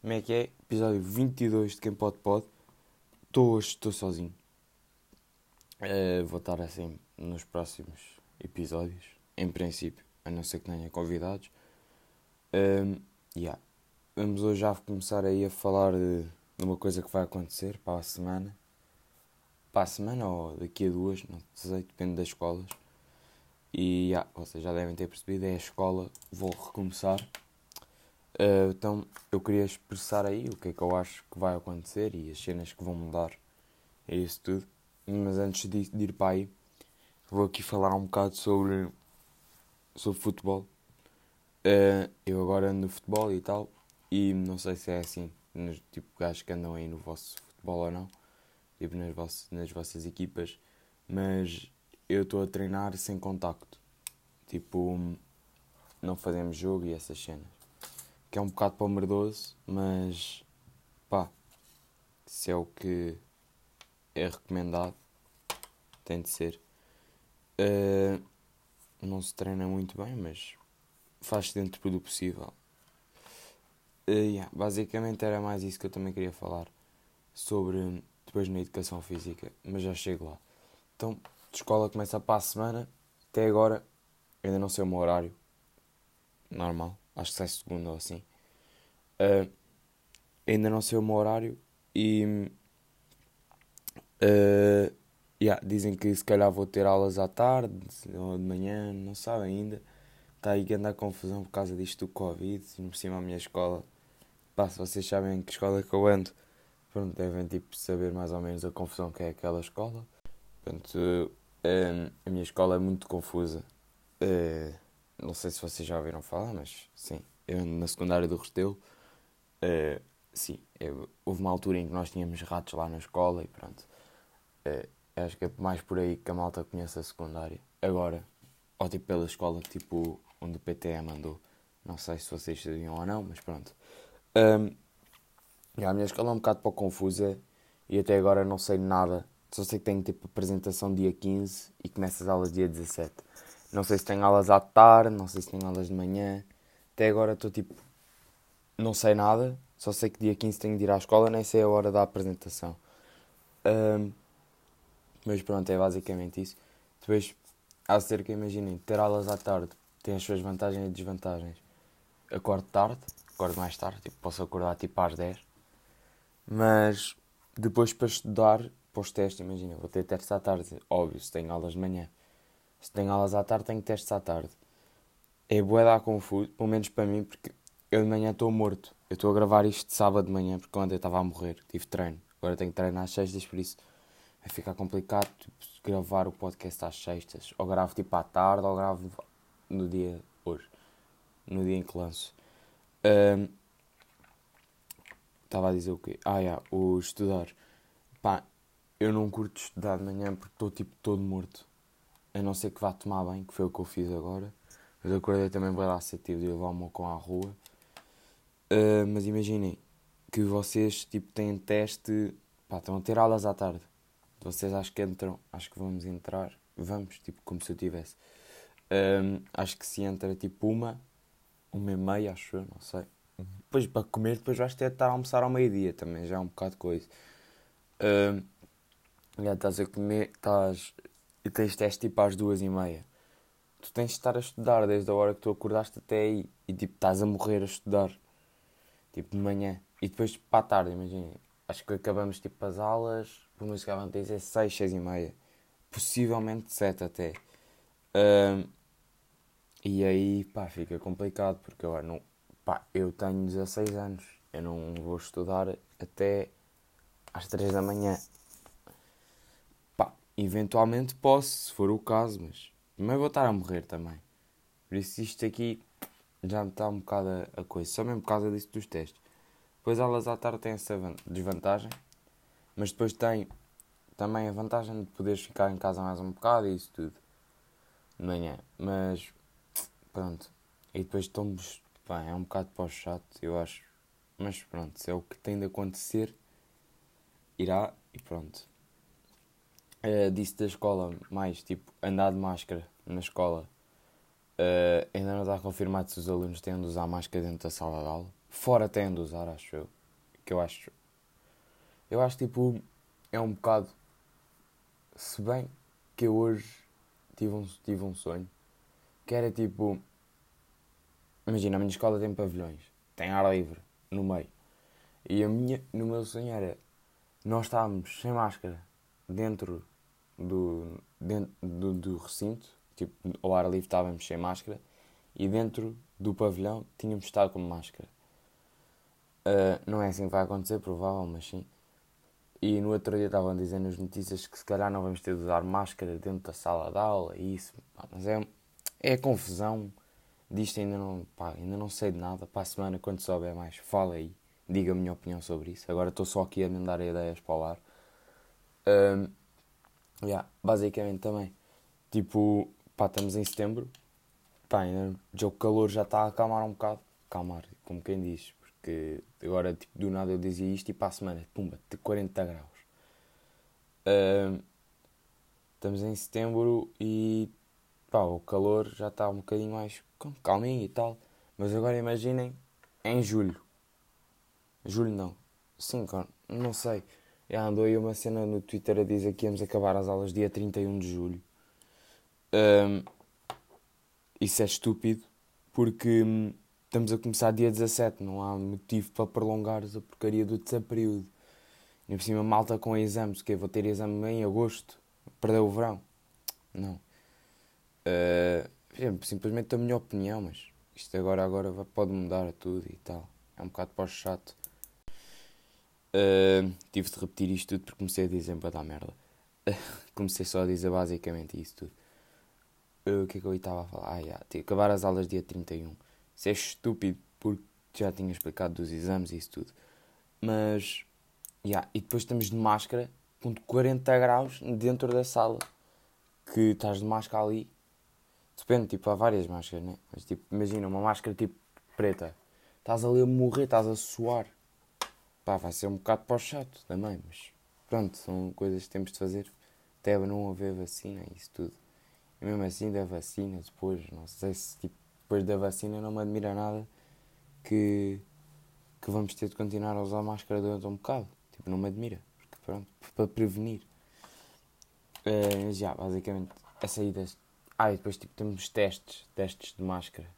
Como é que é? Episódio 22 de Quem Pode. Estou sozinho. Vou estar assim nos próximos episódios, em princípio, a não ser que tenha convidados. Vamos hoje já começar aí a falar de uma coisa que vai acontecer para a semana. Para a semana ou daqui a duas, não sei, depende das escolas. E vocês já devem ter percebido, é a escola, vou recomeçar. Então eu queria expressar aí o que é que eu acho que vai acontecer e as cenas que vão mudar, é isso tudo. Mas antes de ir para aí, vou aqui falar um bocado sobre futebol. Eu agora ando no futebol e tal, e não sei se é assim, tipo gajos que andam aí no vosso futebol ou não, tipo nas vossas equipas, mas eu estou a treinar sem contacto, tipo, não fazemos jogo e essas cenas. Que é um bocado para o merdoso, mas pá, se é o que é recomendado, tem de ser. Não se treina muito bem, mas faz-se dentro do possível. Basicamente era mais isso que eu também queria falar sobre depois na educação física, mas já chego lá. Então, a escola começa para a semana, até agora ainda não sei o meu horário normal. Acho que sai segunda ou assim. Ainda não sei o meu horário. E dizem que se calhar vou ter aulas à tarde ou de manhã, não sabem ainda. Está aí que anda a confusão por causa disto do Covid. E por cima a minha escola, se vocês sabem que escola que eu ando, pronto, devem tipo, saber mais ou menos a confusão que é aquela escola. Portanto, a minha escola é muito confusa. Não sei se vocês já ouviram falar, mas sim, eu na secundária do Restelo, houve uma altura em que nós tínhamos ratos lá na escola e pronto. Acho que é mais por aí que a malta conhece a secundária. Agora, ou tipo pela escola, tipo onde o PTE mandou, não sei se vocês sabiam ou não, mas pronto. A minha escola é um bocado pouco confusa e até agora não sei nada. Só sei que tenho tipo apresentação dia 15 e começo as aulas dia 17. Não sei se tenho aulas à tarde, não sei se tenho aulas de manhã. Até agora estou tipo... não sei nada. Só sei que dia 15 tenho de ir à escola, nem sei a hora da apresentação. Mas pronto, é basicamente isso. Depois, acerca, imaginem, ter aulas à tarde tem as suas vantagens e desvantagens. Acordo tarde, acordo mais tarde. Tipo, posso acordar tipo às 10. Mas depois para estudar, para os testes, imagina, vou ter testes à tarde. Óbvio, se tenho aulas de manhã. Se tenho aulas à tarde, tenho testes à tarde. É bué dar confuso, pelo menos para mim, porque eu de manhã estou morto. Eu estou a gravar isto de sábado de manhã, porque ontem eu estava a morrer, tive treino. Agora tenho treino às sextas, por isso vai ficar complicado tipo, gravar o podcast às sextas. Ou gravo tipo à tarde, ou gravo no dia hoje, no dia em que lanço. Estava a dizer o quê? O estudar. Pá, eu não curto estudar de manhã porque estou tipo todo morto. A não ser que vá tomar bem, que foi o que eu fiz agora. Mas eu acordei também bem lá sativo de levar o meu cão à rua. Mas imaginem que vocês tipo, têm teste... estão a ter aulas à tarde. Vocês acho que entram. Acho que vamos entrar. Vamos, tipo, como se eu tivesse. Acho que se entra tipo uma e meia, acho eu, não sei. Depois para comer, depois vais ter de estar a almoçar ao meio-dia também. Já é um bocado de coisa. Estás a comer, estás... e tens teste tipo às 2:30. Tu tens de estar a estudar desde a hora que tu acordaste até aí. E tipo, estás a morrer a estudar. Tipo, de manhã. E depois para a tarde, imaginem. Acho que acabamos tipo as aulas. Como eu chegava antes, é 6:30. Possivelmente 7 até. E aí, pá, fica complicado. Porque eu, eu tenho 16 anos. Eu não vou estudar até às 3:00 da manhã. Eventualmente posso, se for o caso, mas vou estar a morrer também. Por isso isto aqui já me está um bocado a coisa. Só mesmo por causa disso dos testes. Depois aulas à tarde têm essa desvantagem. Mas depois tem também a vantagem de poderes ficar em casa mais um bocado e isso tudo. De manhã. Mas pronto. E depois estamos... é um bocado para o chato, eu acho. Mas pronto, se é o que tem de acontecer, irá e pronto. Disse da escola, mais tipo andar de máscara na escola. Ainda não está confirmado se os alunos têm de usar máscara dentro da sala de aula. fora têm de usar, acho eu. Que eu acho. Eu acho, tipo, é um bocado... Se bem que eu hoje tive um sonho, que era, tipo... Imagina, a minha escola tem pavilhões, tem ar livre, no meio. E no meu sonho era... Nós estávamos sem máscara, dentro do recinto, tipo, ao ar livre estávamos sem máscara, e dentro do pavilhão tínhamos de estar com máscara. Não é assim que vai acontecer, provável, mas sim. E no outro dia estavam dizendo nas notícias que se calhar não vamos ter de usar máscara dentro da sala de aula e isso. Pá, mas é confusão. Disto ainda não sei de nada. Para a semana, quando souber mais, fala aí. Diga a minha opinião sobre isso. Agora estou só aqui a mandar ideias para o ar. Basicamente também. Tipo, pá, estamos em setembro. Pá, ainda o calor já está a acalmar um bocado. Calmar, como quem diz. Que agora, tipo, do nada eu dizia isto e para a semana, pumba, 40 graus. Estamos em setembro e, pá, o calor já está um bocadinho mais calminho e tal. Mas agora imaginem, em julho. Julho não. Sim, não sei. Já andou aí uma cena no Twitter a dizer que íamos acabar as aulas dia 31 de julho. Isso é estúpido, porque... Estamos a começar dia 17, não há motivo para prolongares a porcaria do desaperíodo. E por cima, malta com exames, que eu vou ter exame em agosto, perdeu o verão. Não. Simplesmente a minha opinião, mas isto agora pode mudar tudo e tal. É um bocado pós-chato. Tive de repetir isto tudo porque comecei a dizer para dar merda. Comecei só a dizer basicamente isso tudo. O que é que eu estava a falar? Acabar as aulas dia 31. Isso é estúpido, porque já tinha explicado dos exames e isso tudo. Mas, e depois estamos de máscara, com 40 graus dentro da sala. Que estás de máscara ali. Depende, tipo, há várias máscaras, né? Mas, tipo, imagina, uma máscara, tipo, preta. Estás ali a morrer, estás a suar. Pá, vai ser um bocado para o chato também, mas... Pronto, são coisas que temos de fazer. Até não haver vacina e isso tudo. E mesmo assim, da vacina, depois, não sei se, tipo... Depois da vacina não me admira nada que vamos ter de continuar a usar máscara durante um bocado. Tipo, não me admira. Porque pronto, para prevenir. Basicamente, a saída... e depois tipo, temos testes de máscara.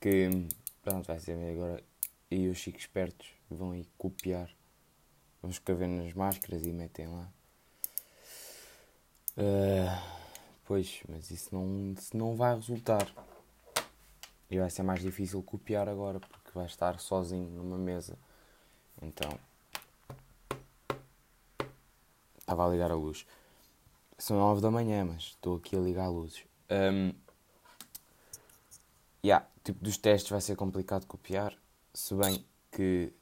Que, pronto, vai ser meio agora. E os chicos espertos vão aí copiar. Vão escrever nas máscaras e metem lá. Pois, mas isso não vai resultar. E vai ser mais difícil copiar agora, porque vai estar sozinho numa mesa. Então... Estava a ligar a luz. São 9 da manhã, mas estou aqui a ligar a luzes. Tipo, dos testes vai ser complicado copiar. Se bem que...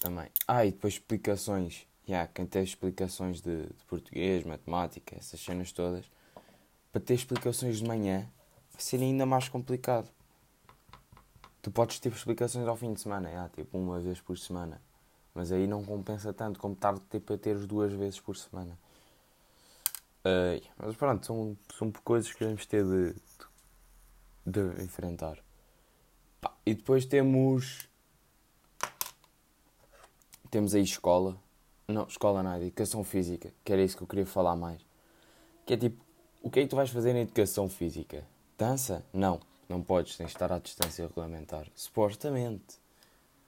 também. E depois explicações. Quem tem explicações de português, matemática, essas cenas todas. Para ter explicações de manhã... Vai ser ainda mais complicado. Tu podes ter explicações ao fim de semana, tipo uma vez por semana. Mas aí não compensa tanto como estar tipo, a teres 2 vezes por semana. Mas pronto, são coisas que vamos ter de enfrentar. E depois temos aí escola. Não, escola não, educação física. Que era isso que eu queria falar mais. Que é tipo, o que é que tu vais fazer na educação física? Dança? Não. Não podes. Tens de estar à distância regulamentar. Supostamente.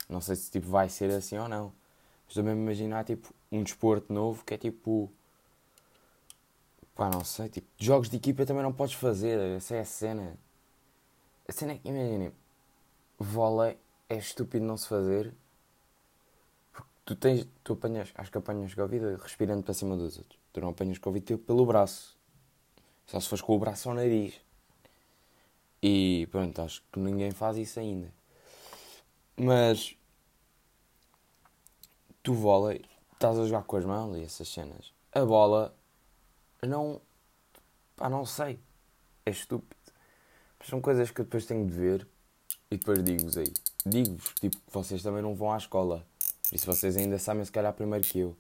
Não sei se tipo, vai ser assim ou não. Mas também me imaginar tipo, um desporto novo que é tipo... Pá, não sei. Tipo, jogos de equipa também não podes fazer. Essa é a cena. A cena é que, imaginem, vôlei é estúpido não se fazer. Porque tu apanhas... Acho que apanhas Covid respirando para cima dos outros. Tu não apanhas Covid tipo, pelo braço. Só se fores com o braço ao nariz. E pronto, acho que ninguém faz isso ainda. Mas tu vôlei, estás a jogar com as mãos e essas cenas. A bola não... Pá, não sei. É estúpido. Mas são coisas que eu depois tenho de ver e depois digo-vos aí. Digo-vos, tipo, que vocês também não vão à escola. Por isso vocês ainda sabem se calhar primeiro que eu.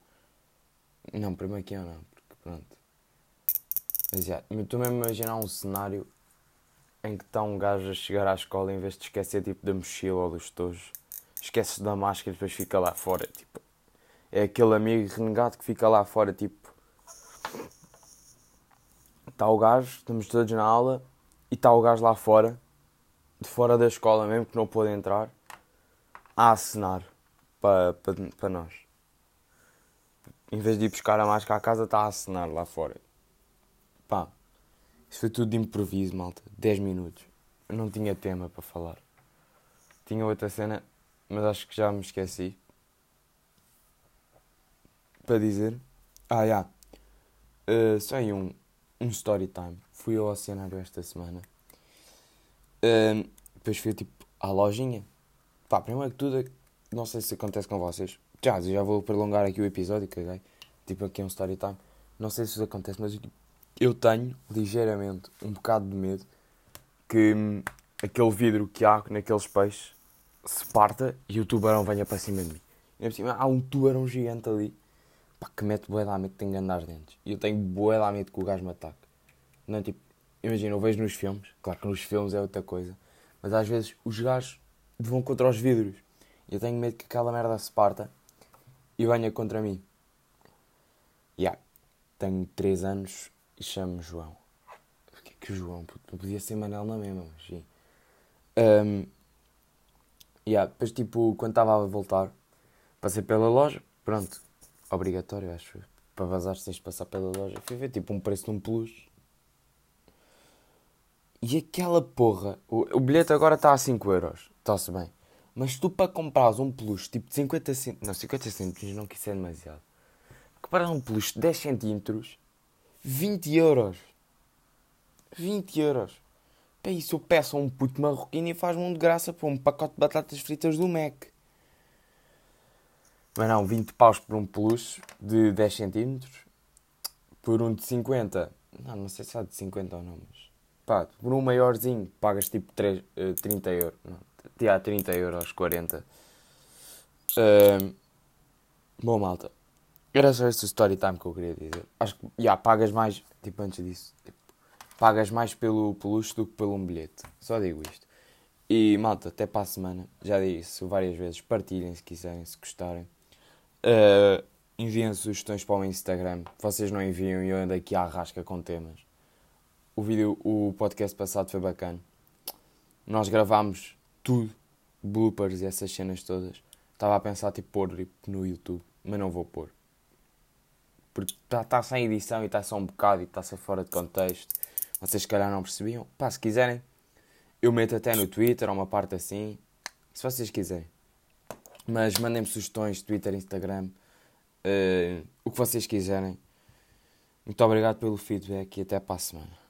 Não, primeiro que eu não, porque pronto. Mas já, estou mesmo a imaginar um cenário em que está um gajo a chegar à escola, em vez de esquecer tipo, da mochila ou dos tojos, esquece da máscara e depois fica lá fora. Tipo, é aquele amigo renegado que fica lá fora. Tipo, está o gajo, estamos todos na aula e está o gajo lá fora, de fora da escola mesmo, que não pôde entrar, a acenar para nós. Em vez de ir buscar a máscara à casa, está a acenar lá fora. Pá, isso foi tudo de improviso, malta. 10 minutos. Eu não tinha tema para falar. Tinha outra cena, mas acho que já me esqueci. Para dizer... só aí um story time. Fui ao cenário esta semana. Depois fui tipo à lojinha. Pá, primeiro que tudo, não sei se acontece com vocês. Já vou prolongar aqui o episódio, caguei. Tipo, aqui é um story time. Não sei se isso acontece, mas eu tenho, ligeiramente, um bocado de medo que aquele vidro que há naqueles peixes se parta e o tubarão venha para cima de mim. E, assim, há um tubarão gigante ali, pá, que mete bué da medo, que tem que andar dentro. E eu tenho bué da medo que o gajo me ataque. Não, tipo, imagina, eu vejo nos filmes, claro que nos filmes é outra coisa, mas às vezes os gajos vão contra os vidros. E eu tenho medo que aquela merda se parta e venha contra mim. Tenho 3 anos... e chamo-me João. Porquê que João? Puto? Não podia ser Manel na mesma, mas sim. Depois, tipo, quando estava a voltar, passei pela loja, pronto, obrigatório, acho, para vazar sem passar pela loja. Fui ver, tipo, um preço de um peluche. E aquela porra, o bilhete agora está a 5€, está-se bem. Mas tu, para comprares um peluche, tipo, de 50 cêntimos, não, 50 cêntimos não, que isso é demasiado. Comprar um peluche de 10 centímetros, 20€. 20€. Para isso eu peço a um puto marroquino e faz-me um de graça por um pacote de batatas fritas do Mac. Mas não, 20 paus por um peluche de 10 cm. Por um de 50. Não sei se há de 50 ou não, mas... Pá, por um maiorzinho pagas tipo 30€. Não, há 30€, 40. Bom, malta. Era só este o story time que eu queria dizer. Acho que, pagas mais... Tipo, antes disso. Tipo, pagas mais pelo peluche do que por um bilhete. Só digo isto. E, malta, até para a semana. Já dei isso várias vezes. Partilhem se quiserem, se gostarem. Enviem sugestões para o meu Instagram. Vocês não enviam e eu ando aqui à rasca com temas. O podcast passado foi bacana. Nós gravámos tudo. Bloopers e essas cenas todas. Estava a pensar, tipo, pôr no YouTube. Mas não vou pôr. Porque está sem edição e está só um bocado e está-se fora de contexto. Vocês se calhar não percebiam. Pá, se quiserem, eu meto até no Twitter, uma parte assim. Se vocês quiserem. Mas mandem-me sugestões, Twitter, Instagram. O que vocês quiserem. Muito obrigado pelo feedback e até para a semana.